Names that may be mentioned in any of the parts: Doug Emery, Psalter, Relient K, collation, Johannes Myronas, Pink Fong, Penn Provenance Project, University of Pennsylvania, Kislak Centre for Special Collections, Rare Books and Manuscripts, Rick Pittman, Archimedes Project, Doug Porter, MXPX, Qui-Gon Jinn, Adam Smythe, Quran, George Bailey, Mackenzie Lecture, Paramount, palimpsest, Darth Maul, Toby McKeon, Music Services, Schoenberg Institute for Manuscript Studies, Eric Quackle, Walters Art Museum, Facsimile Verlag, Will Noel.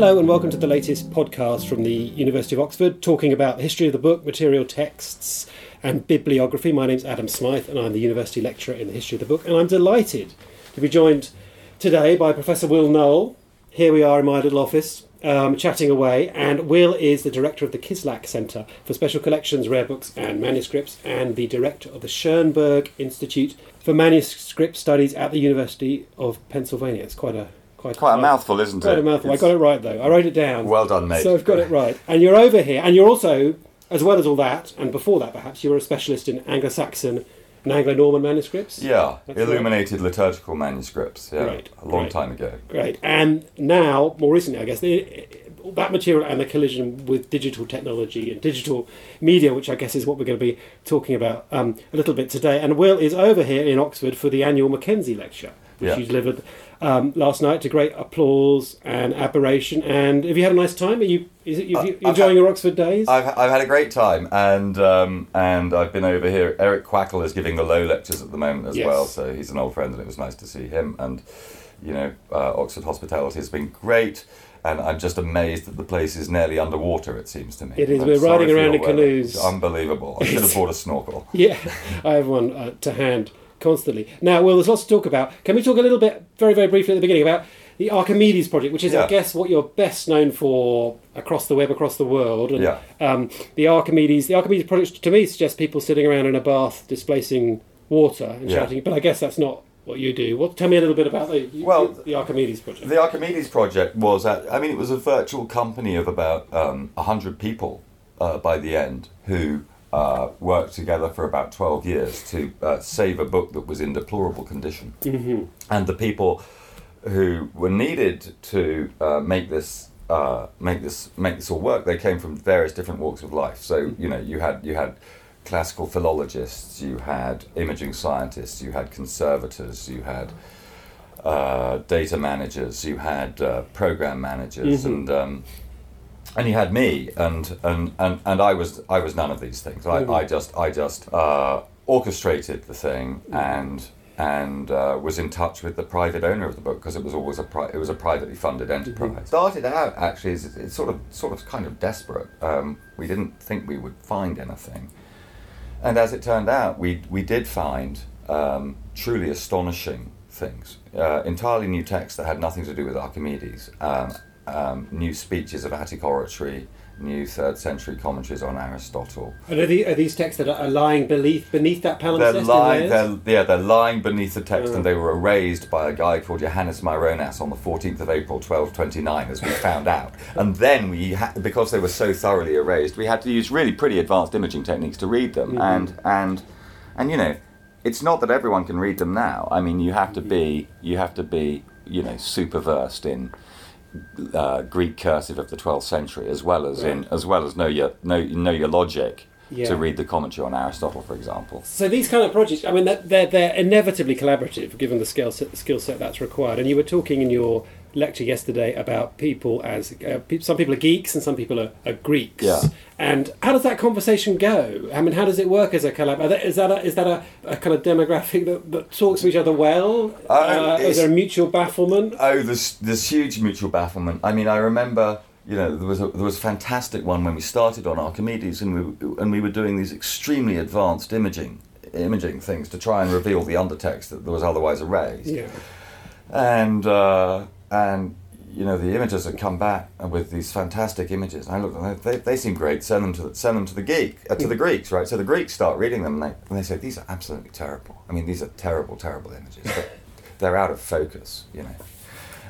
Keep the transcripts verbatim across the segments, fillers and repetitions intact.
Hello and welcome to the latest podcast from the University of Oxford, talking about the history of the book, material texts and bibliography. My name's Adam Smythe and I'm the University Lecturer in the History of the Book, and I'm delighted to be joined today by Professor Will Noel. Here we are in my little office, um, chatting away, and Will is the Director of the Kislak Centre for Special Collections, Rare Books and Manuscripts, and the Director of the Schoenberg Institute for Manuscript Studies at the University of Pennsylvania. It's quite a Quite, quite a right. mouthful, isn't quite it? Quite a mouthful. It's... I got it right, though. I wrote it down. Well done, mate. So I've got it right. And you're over here. And you're also, as well as all that, and before that perhaps, you were a specialist in Anglo-Saxon and Anglo-Norman manuscripts? Yeah. That's illuminated right. liturgical manuscripts. Yeah. Right. A long right. time ago. Great. And now, more recently, I guess, the, that material and the collision with digital technology and digital media, which I guess is what we're going to be talking about um, a little bit today. And Will is over here in Oxford for the annual Mackenzie Lecture, which yeah. you delivered um, last night to great applause and admiration. And have you had a nice time? Are you, is it, you I've enjoying had, your Oxford days? I've, I've had a great time, and um, and I've been over here. Eric Quackle is giving the Low Lectures at the moment as yes. well, so he's an old friend, and it was nice to see him. And you know, uh, Oxford hospitality has been great. And I'm just amazed that the place is nearly underwater, it seems to me. It is. I'm We're riding around in canoes. It's unbelievable. I should have bought a snorkel. Yeah, I have one uh, to hand. Constantly. Now, well, there's lots to talk about. Can we talk a little bit, very, very briefly at the beginning, about the Archimedes Project, which is, yeah. I guess, what you're best known for across the web, across the world. And, yeah. Um, the Archimedes, the Archimedes Project, to me, suggests people sitting around in a bath displacing water and yeah. shouting, but I guess that's not what you do. Well, tell me a little bit about the, well, the Archimedes Project. The Archimedes Project was, at, I mean, it was a virtual company of about um, one hundred people uh, by the end who... Uh, worked together for about twelve years to uh, save a book that was in deplorable condition. Mm-hmm. And the people who were needed to uh, make this uh, make this make this all work, they came from various different walks of life. So you know, you had you had classical philologists, you had imaging scientists, you had conservators, you had uh, data managers, you had uh, program managers, mm-hmm. and um, And he had me, and and, and and I was I was none of these things. I, mm-hmm. I just I just uh, orchestrated the thing, and and uh, was in touch with the private owner of the book, because it was always a pri- it was a privately funded enterprise. Mm-hmm. Started out actually as, as sort of sort of kind of desperate. Um, we didn't think we would find anything, and as it turned out, we we did find um, truly astonishing things, uh, entirely new texts that had nothing to do with Archimedes. Um, Um, new speeches of Attic oratory, new third century commentaries on Aristotle. And are, the, are these texts that are lying beneath beneath that palimpsest? They're lying, they're, yeah, they're lying beneath the text, oh. and they were erased by a guy called Johannes Myronas on the fourteenth of April, twelve twenty-nine, as we found out. And then we, ha- because they were so thoroughly erased, we had to use really pretty advanced imaging techniques to read them. Mm-hmm. And and and you know, it's not that everyone can read them now. I mean, you have to be you have to be you know super versed in. Uh, Greek cursive of the twelfth century, as well as right. in as well as know your know, know your logic yeah. to read the commentary on Aristotle, for example. So these kind of projects, I mean, they're they're inevitably collaborative, given the skill set, skill set that's required. And you were talking in your lecture yesterday about people as uh, pe- some people are geeks and some people are, are Greeks. Yeah. And how does that conversation go? I mean, how does it work as a collab? Are there, is that a, is that a, a kind of demographic that, that talks to each other well? Oh, uh, is there a mutual bafflement? Oh, there's there's huge mutual bafflement. I mean, I remember you know there was a, there was a fantastic one when we started on Archimedes, and we and we were doing these extremely advanced imaging imaging things to try and reveal the undertext that was otherwise erased. Yeah. And. Uh, And, you know, the images had come back with these fantastic images. And I looked at them, they, they seem great, send them to the, send them to the geek, uh, to the Greeks, right? So the Greeks start reading them, and they, and they say, these are absolutely terrible. I mean, these are terrible, terrible images. But they're out of focus, you know.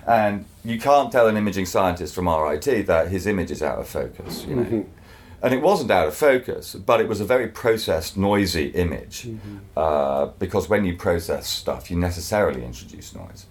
And you can't tell an imaging scientist from R I T that his image is out of focus, you know. Mm-hmm. And it wasn't out of focus, but it was a very processed, noisy image. Mm-hmm. Uh, because when you process stuff, you necessarily introduce noise.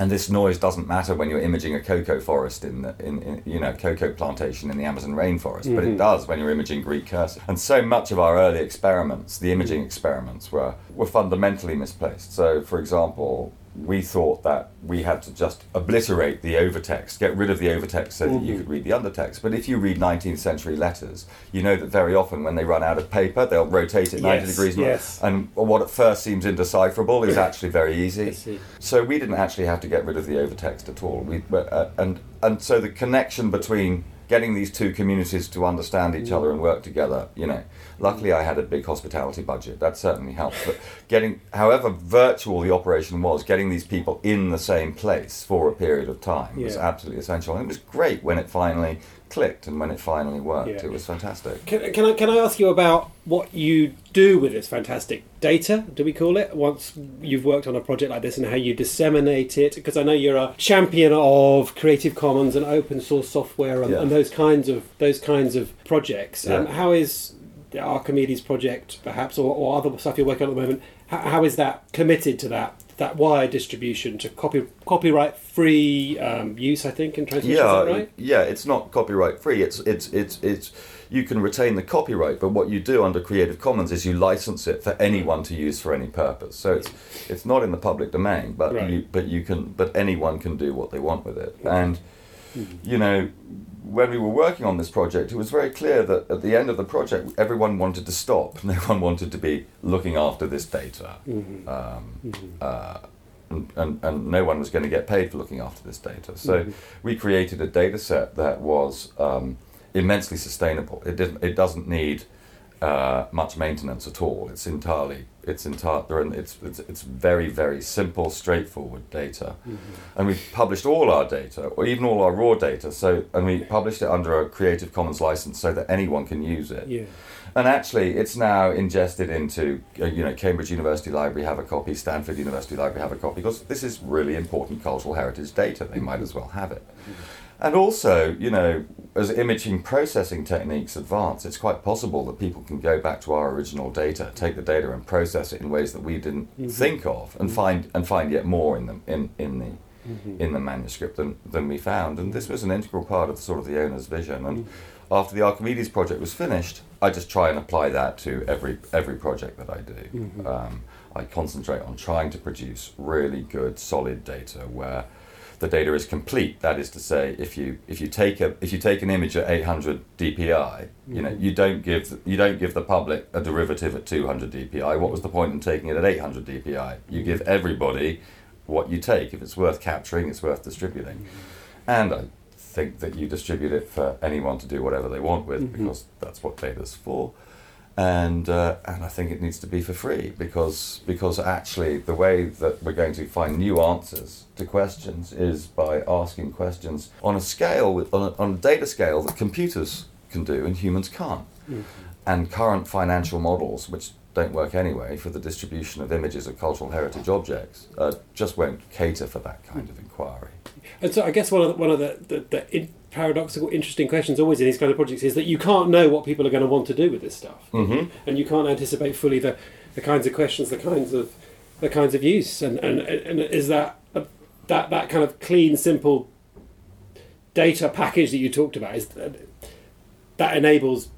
And this noise doesn't matter when you're imaging a cocoa forest in the in, in you know cocoa plantation in the Amazon rainforest, mm-hmm. but it does when you're imaging Greek cursive. And so much of our early experiments, the imaging experiments, were were fundamentally misplaced. So, for example, we thought that we had to just obliterate the overtext, get rid of the overtext so mm-hmm. that you could read the undertext. But if you read nineteenth century letters, you know that very often when they run out of paper, they'll rotate it ninety yes, degrees. Yes. And what at first seems indecipherable is actually very easy. So we didn't actually have to get rid of the overtext at all. We, uh, and, and so the connection between getting these two communities to understand each other and work together, you know. Luckily I had a big hospitality budget, that certainly helped. But getting, however virtual the operation was, getting these people in the same place for a period of time yeah. was absolutely essential. And it was great when it finally clicked and when it finally worked. Yeah. It was fantastic. Can, can I can I ask you about what you do with this fantastic data, do we call it, once you've worked on a project like this, and how you disseminate it? Because I know you're a champion of Creative Commons and open source software and, yeah. and those kinds of those kinds of projects. Yeah. Um, how is the Archimedes Project, perhaps, or, or other stuff you're working on at the moment? How, how is that committed to that? That wide distribution to copy, copyright-free um, use, I think, in translation, yeah, is that right? Yeah, it's not copyright-free. It's it's it's it's you can retain the copyright, but what you do under Creative Commons is you license it for anyone to use for any purpose. So it's it's not in the public domain, but right. you, but you can but anyone can do what they want with it. And mm-hmm. you know, when we were working on this project, it was very clear that at the end of the project, everyone wanted to stop. No one wanted to be looking after this data. Mm-hmm. Um, mm-hmm. Uh, and, and, and no one was going to get paid for looking after this data. So mm-hmm. we created a data set that was um, immensely sustainable. It didn't. It doesn't need uh, much maintenance at all. It's entirely... It's entire. It's it's it's very very simple, straightforward data, mm-hmm. and we've published all our data, or even all our raw data. So and we published it under a Creative Commons license, so that anyone can use it. Yeah. And actually, it's now ingested into you know Cambridge University Library have a copy, Stanford University Library have a copy, because this is really important cultural heritage data. They might as well have it. Mm-hmm. And also, you know, as imaging processing techniques advance, it's quite possible that people can go back to our original data, take the data and process it in ways that we didn't mm-hmm. think of, and mm-hmm. find and find yet more in the in, in the mm-hmm. in the manuscript than, than we found. And this was an integral part of the, sort of the owner's vision. And mm-hmm. after the Archimedes project was finished, I just try and apply that to every every project that I do. Mm-hmm. Um, I concentrate on trying to produce really good, solid data where the data is complete. That is to say, if you if you take a if you take an image at eight hundred D P I, you know you don't give you don't give the public a derivative at two hundred D P I. What was the point in taking it at eight hundred D P I? You give everybody what you take. If it's worth capturing, it's worth distributing. And I think that you distribute it for anyone to do whatever they want with, mm-hmm. because that's what data's for. And uh, and I think it needs to be for free, because because actually the way that we're going to find new answers to questions is by asking questions on a scale with, on, a, on a data scale that computers can do and humans can't. Mm-hmm. And current financial models, which don't work anyway for the distribution of images of cultural heritage objects, uh, just won't cater for that kind of inquiry. And so I guess one of the, one of the, the, the in- paradoxical, interesting questions always in these kind of projects is that you can't know what people are going to want to do with this stuff, mm-hmm. and you can't anticipate fully the, the kinds of questions, the kinds of the kinds of use, and and, and is that that that kind of clean, simple data package that you talked about is that, that enables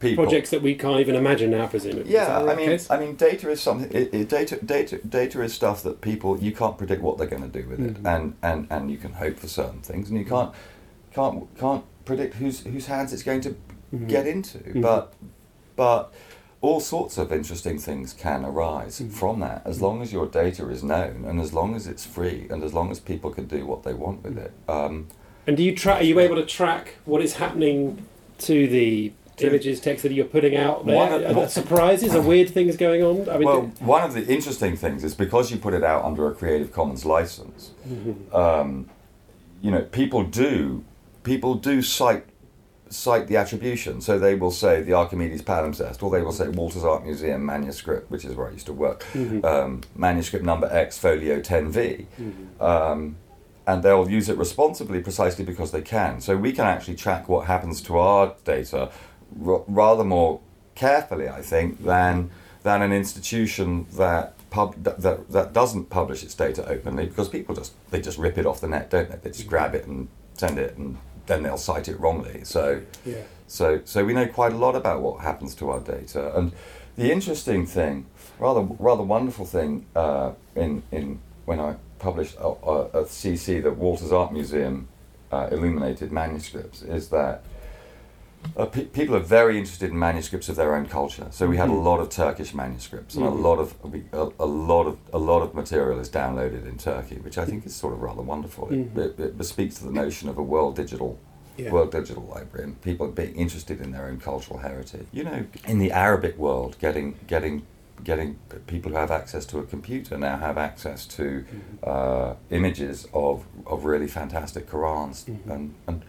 people. Projects that we can't even imagine now, presumably. Yeah, I mean, case? I mean, data is something. It, it, data, data, data is stuff that people you can't predict what they're going to do with mm-hmm. it, and, and and you can hope for certain things, and you can't. Can't can't predict whose whose hands it's going to mm-hmm. get into, mm-hmm. but but all sorts of interesting things can arise mm-hmm. from that, as long as your data is known and as long as it's free and as long as people can do what they want with it. Um, and do you tra- Are you able to track what is happening to the to images, text that you're putting out there? One of, are there surprises? Are weird things going on? I mean, well, do- one of the interesting things is because you put it out under a Creative Commons license, mm-hmm. um, you know, people do. People do cite cite the attribution, so they will say the Archimedes palimpsest, or they will say Walters Art Museum manuscript, which is where I used to work, mm-hmm. um, manuscript number X, folio ten V, mm-hmm. um, and they'll use it responsibly precisely because they can. So we can actually track what happens to our data r- rather more carefully, I think, than than an institution that. Pub, that that doesn't publish its data openly, because people just they just rip it off the net, don't they? They just grab it and send it, and then they'll cite it wrongly. So, yeah. so so we know quite a lot about what happens to our data. And the interesting thing, rather rather wonderful thing, uh, in in when I published a, a, a C C that Walters Art Museum uh, illuminated manuscripts is that uh, pe people are very interested in manuscripts of their own culture. So we had mm-hmm. a lot of Turkish manuscripts, and mm-hmm. a lot of a, a lot of a lot of material is downloaded in Turkey, which I think is sort of rather wonderful. Mm-hmm. It, it bespeaks to the notion of a world digital. Yeah. World Digital Library, and people being interested in their own cultural heritage. You know, in the Arabic world, getting getting getting people who have access to a computer now have access to mm-hmm. uh, images of, of really fantastic Qurans, mm-hmm. and, and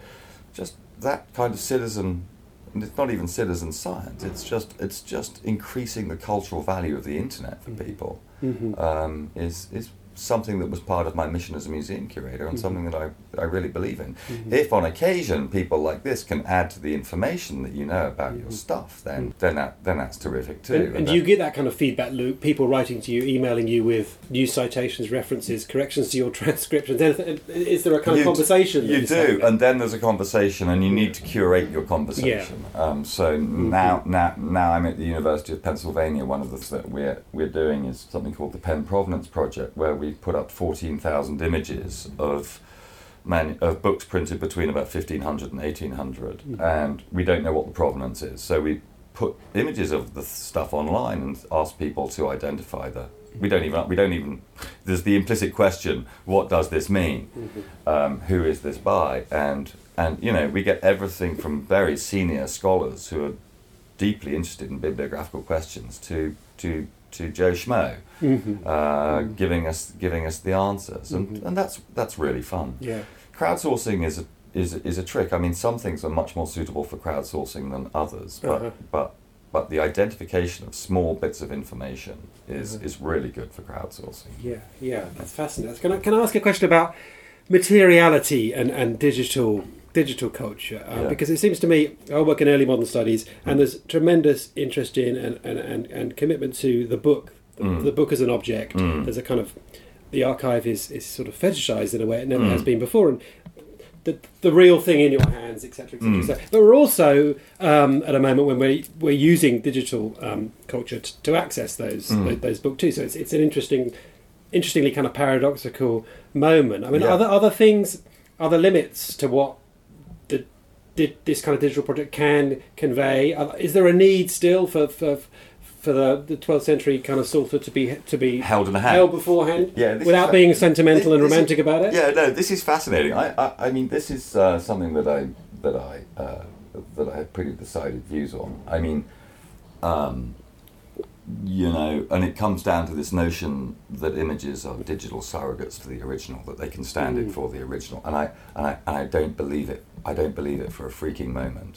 just that kind of citizen. And it's not even citizen science. It's just it's just increasing the cultural value of the internet for people. Mm-hmm. Um, is is. something that was part of my mission as a museum curator, and mm-hmm. something that I, I really believe in. Mm-hmm. If on occasion people like this can add to the information that you know about mm-hmm. your stuff, then then that then that's terrific too. And, and, and do you get that kind of feedback loop? People writing to you, emailing you with new citations, references, corrections to your transcriptions. Is there a kind of conversation? You do, and then there's a conversation, and you need to curate your conversation. Yeah. Um, so mm-hmm. now now now I'm at the University of Pennsylvania. One of the things that we're we're doing is something called the Penn Provenance Project, where we We put up fourteen thousand images of manu of books printed between about fifteen hundred and eighteen hundred, mm-hmm. and we don't know what the provenance is. So we put images of the stuff online and ask people to identify the. We don't even. We don't even. There's the implicit question: what does this mean? Mm-hmm. Um, who is this by? And and you know, we get everything from very senior scholars who are deeply interested in bibliographical questions to to. to Joe Schmo, mm-hmm. uh, giving us giving us the answers, and, mm-hmm. and that's that's really fun. Yeah, crowdsourcing is a is a, is a trick. I mean, some things are much more suitable for crowdsourcing than others, but uh-huh. but but the identification of small bits of information is uh-huh. is really good for crowdsourcing. Yeah, yeah, that's fascinating. Can I can I ask a question about materiality and and digital? digital culture, uh, yeah. because it seems to me, I work in early modern studies, and mm. there's tremendous interest in and, and, and, and commitment to the book, the, mm. the book as an object. Mm. There's a kind of, the archive is, is sort of fetishized in a way it never mm. has been before, and the the real thing in your hands, et cetera, et cetera, mm. et cetera. But we're also um, at a moment when we're we're using digital um, culture to, to access those mm. those, those books too. So it's it's an interesting, interestingly kind of paradoxical moment. I mean, yeah. are there, are there things, are there limits to what Did this kind of digital project can convey? Is there a need still for for, for the, the twelfth century kind of Psalter to be to be held in the hand, held beforehand, yeah, without being sentimental this, and romantic is, about it? Yeah, no, this is fascinating. I I, I mean, this is uh, something that I that I uh, that I have pretty decided views on. I mean, um, you know, and it comes down to this notion that images are digital surrogates for the original, that they can stand mm. in for the original, and I and I and I don't believe it. I don't believe it for a freaking moment.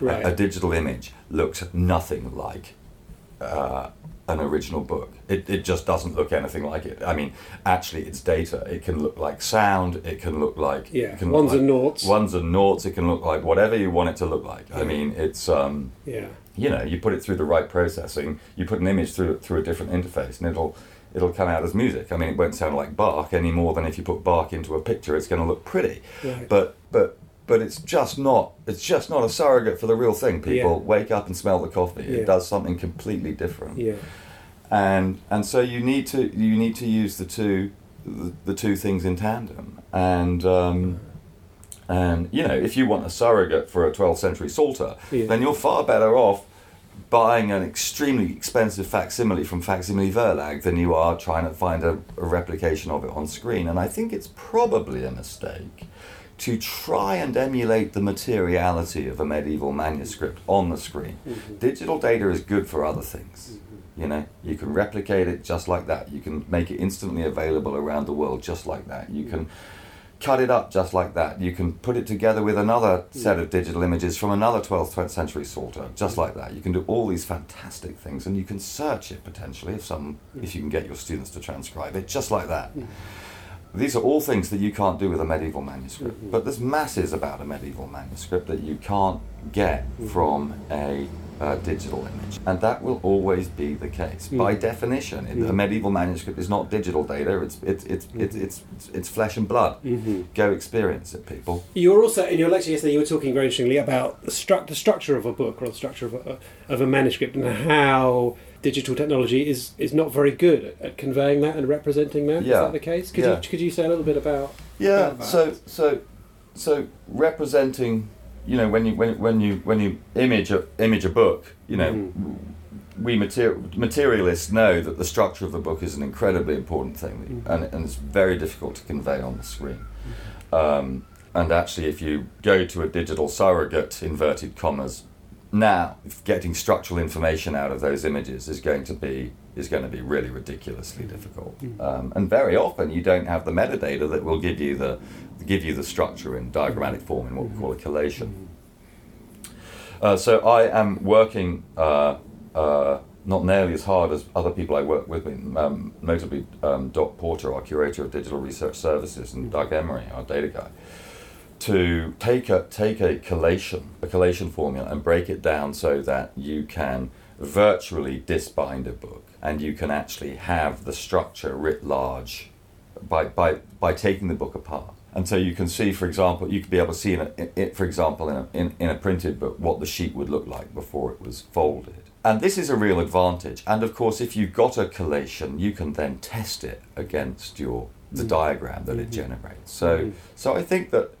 Right. A, a digital image looks nothing like uh, an original book. It it just doesn't look anything like it. I mean, actually, it's data. It can look like sound. It can look like yeah. Can ones look and like, noughts. Ones and noughts. It can look like whatever you want it to look like. Yeah. I mean, it's um. Yeah. You know, you put it through the right processing. You put an image through through a different interface, and it'll. It'll come out as music. I mean, it won't sound like Bach any more than if you put Bach into a picture, it's going to look pretty. Right. But but but it's just not. It's just not a surrogate for the real thing. People yeah. wake up and smell the coffee. Yeah. It does something completely different. Yeah. And and so you need to you need to use the two the, the two things in tandem. And um, and you know, if you want a surrogate for a twelfth century Psalter, yeah. then you're far better off buying an extremely expensive facsimile from Facsimile Verlag than you are trying to find a, a replication of it on screen. And I think it's probably a mistake to try and emulate the materiality of a medieval manuscript on the screen. Mm-hmm. Digital data is good for other things. Mm-hmm. You know, you can replicate it just like that. You can make it instantly available around the world just like that. You can cut it up just like that. You can put it together with another set of digital images from another twelfth century Psalter, just like that. You can do all these fantastic things, and you can search it potentially if some, if you can get your students to transcribe it, just like that. These are all things that you can't do with a medieval manuscript, mm-hmm. but there's masses about a medieval manuscript that you can't get mm-hmm. from a uh, digital image, and that will always be the case. Mm-hmm. By definition, mm-hmm. a medieval manuscript is not digital data, it's it's it's mm-hmm. it's, it's, it's it's flesh and blood. Mm-hmm. Go experience it, people. You were also, in your lecture yesterday, you were talking very interestingly about the, stru the structure of a book, or the structure of a, of a manuscript, and how digital technology is, is not very good at, at conveying that and representing that. Yeah. Is that the case? Could yeah. you could you say a little bit about? Yeah. About so that? so so representing, you know, when you when when you when you image a image a book, you know, mm. we material materialists know that the structure of the book is an incredibly important thing, mm. and and it's very difficult to convey on the screen. Mm. Um, and actually, if you go to a digital surrogate, inverted commas. Now, getting structural information out of those images is going to be is going to be really ridiculously difficult, mm. um, and very often you don't have the metadata that will give you the give you the structure in diagrammatic form in what we call a collation. Uh, so I am working uh, uh, not nearly as hard as other people I work with, um, notably um, Doug Porter, our curator of digital research services, and Doug Emery, our data guy. To take a take a collation, a collation formula, and break it down so that you can virtually disbind a book, and you can actually have the structure writ large, by by by taking the book apart. And so you can see, for example, you could be able to see, in a, in, for example, in a in, in a printed book, what the sheet would look like before it was folded. And this is a real advantage. And of course, if you've got a collation, you can then test it against your the mm-hmm. diagram that mm-hmm. it generates. So mm-hmm. so I think that.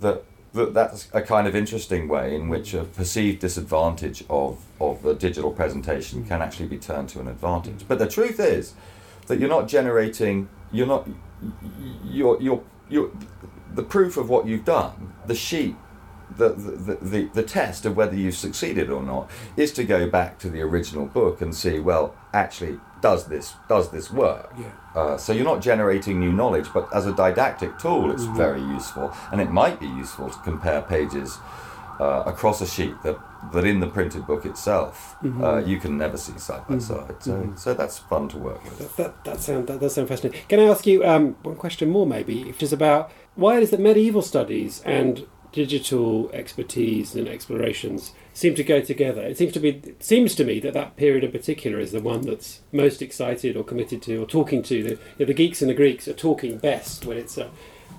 That, that that's a kind of interesting way in which a perceived disadvantage of, of the digital presentation can actually be turned to an advantage. But the truth is that you're not generating, you're not, you're, you're, you're the proof of what you've done, the sheet, the the, the, the the test of whether you've succeeded or not, is to go back to the original book and see, well, actually, does this does this work? Yeah. Uh, so you're not generating new knowledge, but as a didactic tool, it's mm-hmm. very useful, and it might be useful to compare pages uh, across a sheet that, that in the printed book itself mm-hmm. uh, you can never see side by side. So mm-hmm. so that's fun to work with. That that, that sounds that does sound fascinating. Can I ask you um, one question more, maybe, which is about why it is that medieval studies and digital expertise and explorations seem to go together? It seems to be, it seems to me that that period in particular is the one that's most excited or committed to or talking to. The, you know, the geeks and the Greeks are talking best when it's a,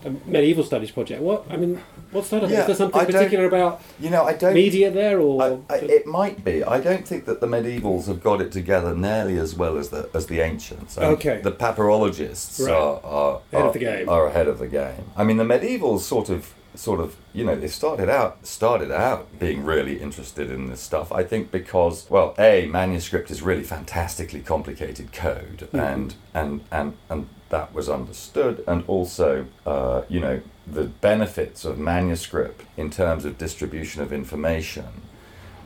a medieval studies project. What I mean, what's that? Yeah, is there something I particular about you know I don't media there or I, I, it might be. I don't think that the medievals have got it together nearly as well as the as the ancients. I okay, mean, the papyrologists right. are are ahead are, of the game. Are ahead of the game. I mean, the medievals sort of. Sort of, you know, they started out started out being really interested in this stuff. I think because, well, a manuscript is really fantastically complicated code, mm-hmm. and and and and that was understood, and also, uh, you know, the benefits of manuscript in terms of distribution of information.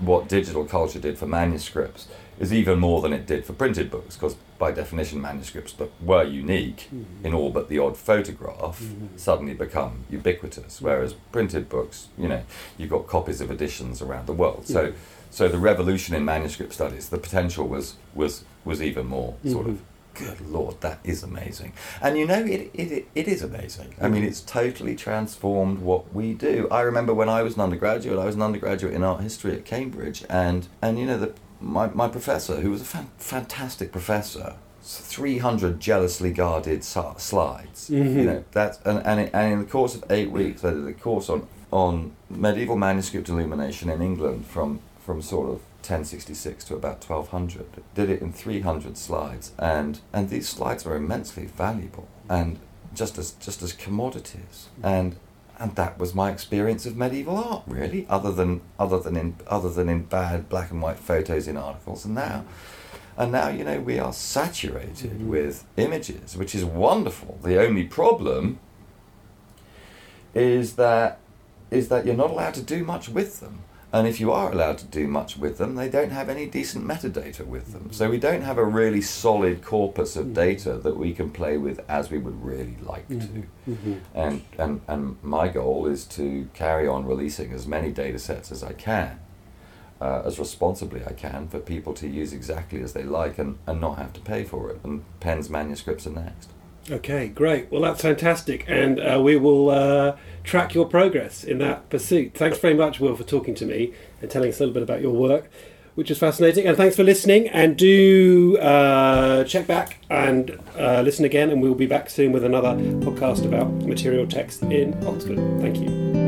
What digital culture did for manuscripts is even more than it did for printed books, because by definition manuscripts that were unique mm-hmm. in all but the odd photograph mm-hmm. suddenly become ubiquitous, whereas printed books, you know, you've got copies of editions around the world. Mm-hmm. So so the revolution in manuscript studies, the potential was was, was even more mm-hmm. sort of, good Lord, that is amazing. And you know, it, it it is amazing. I mean, it's totally transformed what we do. I remember when I was an undergraduate, I was an undergraduate in art history at Cambridge, and, and you know, the, my, my professor, who was a fan, fantastic professor, three hundred jealously guarded sa- slides, mm-hmm. you know, that's, and, and, it, and in the course of eight weeks, I did a course on, on medieval manuscript illumination in England from, from sort of ten sixty-six to about twelve hundred. Did it in three hundred slides, and and these slides were immensely valuable and just as just as commodities, and and that was my experience of medieval art, really, other than other than in other than in bad black and white photos in articles. And now and now you know, we are saturated mm-hmm. with images, which is wonderful. The only problem is that is that you're not allowed to do much with them. And if you are allowed to do much with them, they don't have any decent metadata with them. So we don't have a really solid corpus of data that we can play with as we would really like to. Mm-hmm. And, and and my goal is to carry on releasing as many data sets as I can, uh, as responsibly I can, for people to use exactly as they like and, and not have to pay for it. And Penn's manuscripts are next. Okay, great. Well, that's fantastic, and uh, we will uh, track your progress in that pursuit. Thanks very much, Will, for talking to me and telling us a little bit about your work, which is fascinating. And thanks for listening, and do uh, check back and uh, listen again, and we'll be back soon with another podcast about material text in Oxford. Thank you.